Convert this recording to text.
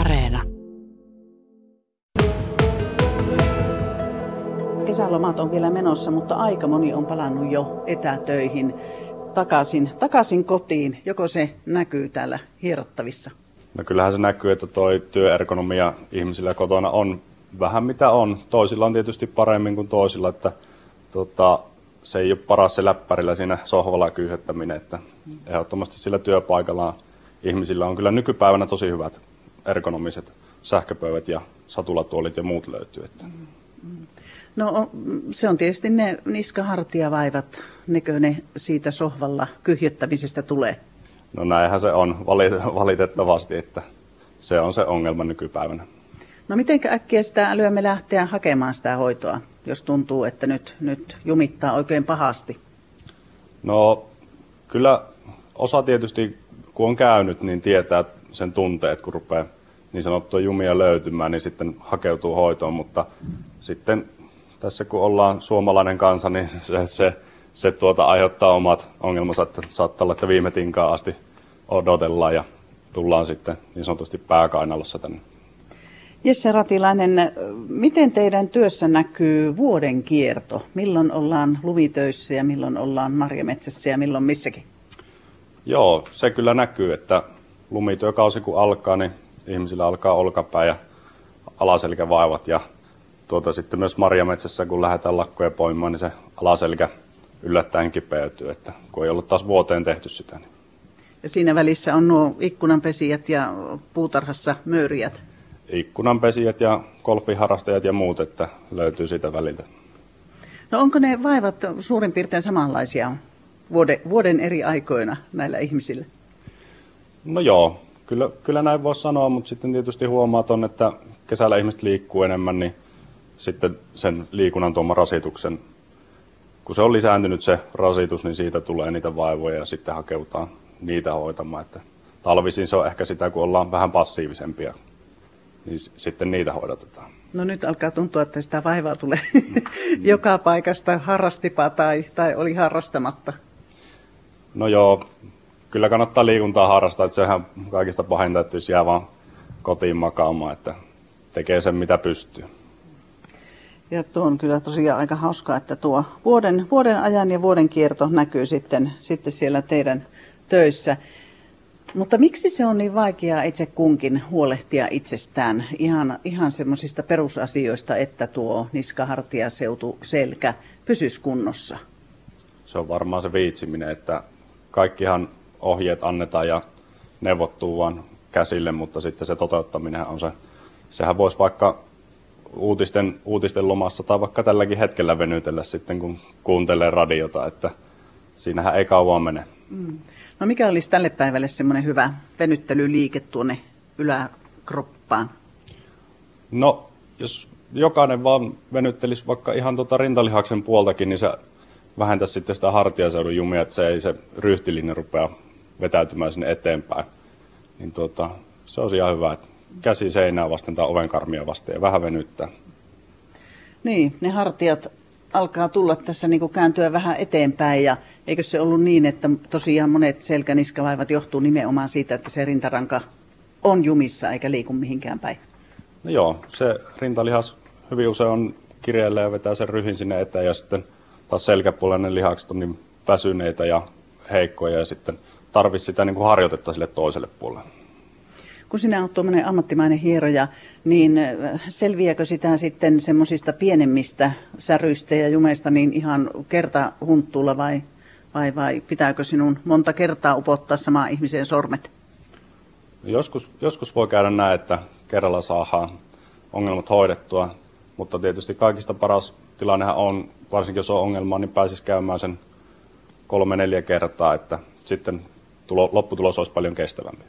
Areena. Kesälomat on vielä menossa, mutta aika moni on palannut jo etätöihin takaisin kotiin. Joko se näkyy täällä hierottavissa? No kyllähän se näkyy, että toi työergonomia ihmisillä kotona on vähän mitä on. Toisilla on tietysti paremmin kuin toisilla, että se ei ole paras se läppärillä siinä sohvalla kyyhöttäminen. Että ehdottomasti sillä työpaikallaan ihmisillä on kyllä nykypäivänä tosi hyvät ergonomiset sähköpöydät ja satulatuolit ja muut löytyy. Että. No se on tietysti ne niska-hartiavaivat, nekö ne siitä sohvalla kyyhöttämisestä tulee? No näinhän se on valitettavasti, että se on se ongelma nykypäivänä. No mitenkä äkkiä sitä älyämme lähteä hakemaan sitä hoitoa, jos tuntuu, että nyt jumittaa oikein pahasti? No kyllä osa tietysti, kun on käynyt, niin tietää sen tunteet, kun rupeaa niin sanottua jumia löytymään, niin sitten hakeutuu hoitoon. Mutta sitten tässä kun ollaan suomalainen kansa, niin se aiheuttaa omat ongelmansa, että saattaa olla, että viime tinkaan asti odotellaan ja tullaan sitten niin sanotusti pääkainalossa tänne. Jesse Ratilainen, miten teidän työssä näkyy vuoden kierto? Milloin ollaan lumitöissä ja milloin ollaan marjametsässä ja milloin missäkin? Joo, se kyllä näkyy, että lumityökausi kun alkaa, niin ihmisillä alkaa olkapää ja alaselkävaivat. Ja sitten myös marjametsässä, kun lähdetään lakkoja poimimaan, niin se alaselkä yllättäen kipeytyy, että kun ei ollut taas vuoteen tehty sitä. Niin. Ja siinä välissä on nuo ikkunanpesijät ja puutarhassa möyrijät? Ikkunanpesijät ja golfiharrastajat ja muut, että löytyy siitä väliltä. No onko ne vaivat suurin piirtein samanlaisia vuoden eri aikoina näillä ihmisillä? No joo, kyllä näin voisi sanoa, mutta sitten tietysti huomaat on, että kesällä ihmiset liikkuu enemmän, niin sitten sen liikunnan tuoman rasituksen, kun se on lisääntynyt se rasitus, niin siitä tulee niitä vaivoja ja sitten hakeutaan niitä hoitamaan. Että talvisin se on ehkä sitä, kun ollaan vähän passiivisempia, niin sitten niitä hoidatetaan. No nyt alkaa tuntua, että sitä vaivaa tulee joka paikasta, harrastipa tai oli harrastamatta. No joo, kyllä kannattaa liikuntaa harrastaa, että sehän kaikista pahinta, että jos jää vaan kotiin makaamaan, että tekee sen mitä pystyy. Ja tuo on kyllä tosiaan aika hauskaa, että tuo vuoden ajan ja vuoden kierto näkyy sitten siellä teidän töissä. Mutta miksi se on niin vaikeaa itse kunkin huolehtia itsestään ihan semmoisista perusasioista, että tuo niska, hartia, seutu, selkä pysyisi kunnossa? Se on varmaan se viitsiminen, että kaikkihan ohjeet annetaan ja neuvottuu vaan käsille, mutta sitten se toteuttaminen on se. Sehän voisi vaikka uutisten lomassa tai vaikka tälläkin hetkellä venytellä sitten, kun kuuntelee radiota, että siinähän ei kauan mene. No mikä olisi tälle päivälle semmoinen hyvä venyttelyliike tuonne yläkroppaan? No jos jokainen vaan venyttelisi vaikka ihan rintalihaksen puoltakin, niin se vähentäisi sitten sitä hartiaseudun jumia, että se ei se ryhtilinne rupea vetäytymään sinne eteenpäin. Niin se on ihan hyvä, että käsi seinää vasten tai ovenkarmia vasten ja vähän venyttää. Niin, ne hartiat alkaa tulla tässä niin kuin kääntyä vähän eteenpäin, ja eikö se ollut niin, että tosiaan monet selkäniskavaivat johtuu nimenomaan siitä, että se rintaranka on jumissa eikä liiku mihinkään päin? No joo, se rintalihas hyvin usein on kireellä ja vetää sen ryhin sinne eteen, ja sitten taas selkäpuolinen lihakset on niin väsyneitä ja heikkoja, ja sitten tarvitsisi sitä niin kuin harjoitetta sille toiselle puolelle. Kun sinä olet tuommoinen ammattimainen hieroja, niin selviääkö sitä sitten semmoisista pienemmistä säryistä ja jumeista niin ihan kertahunttuulla vai pitääkö sinun monta kertaa upottaa samaan ihmiseen sormet? Joskus voi käydä näin, että kerralla saadaan ongelmat hoidettua, mutta tietysti kaikista paras tilannehan on, varsinkin jos on ongelmaa, niin pääsisi käymään sen 3-4 kertaa, että sitten lopputulos olisi paljon kestävämpi.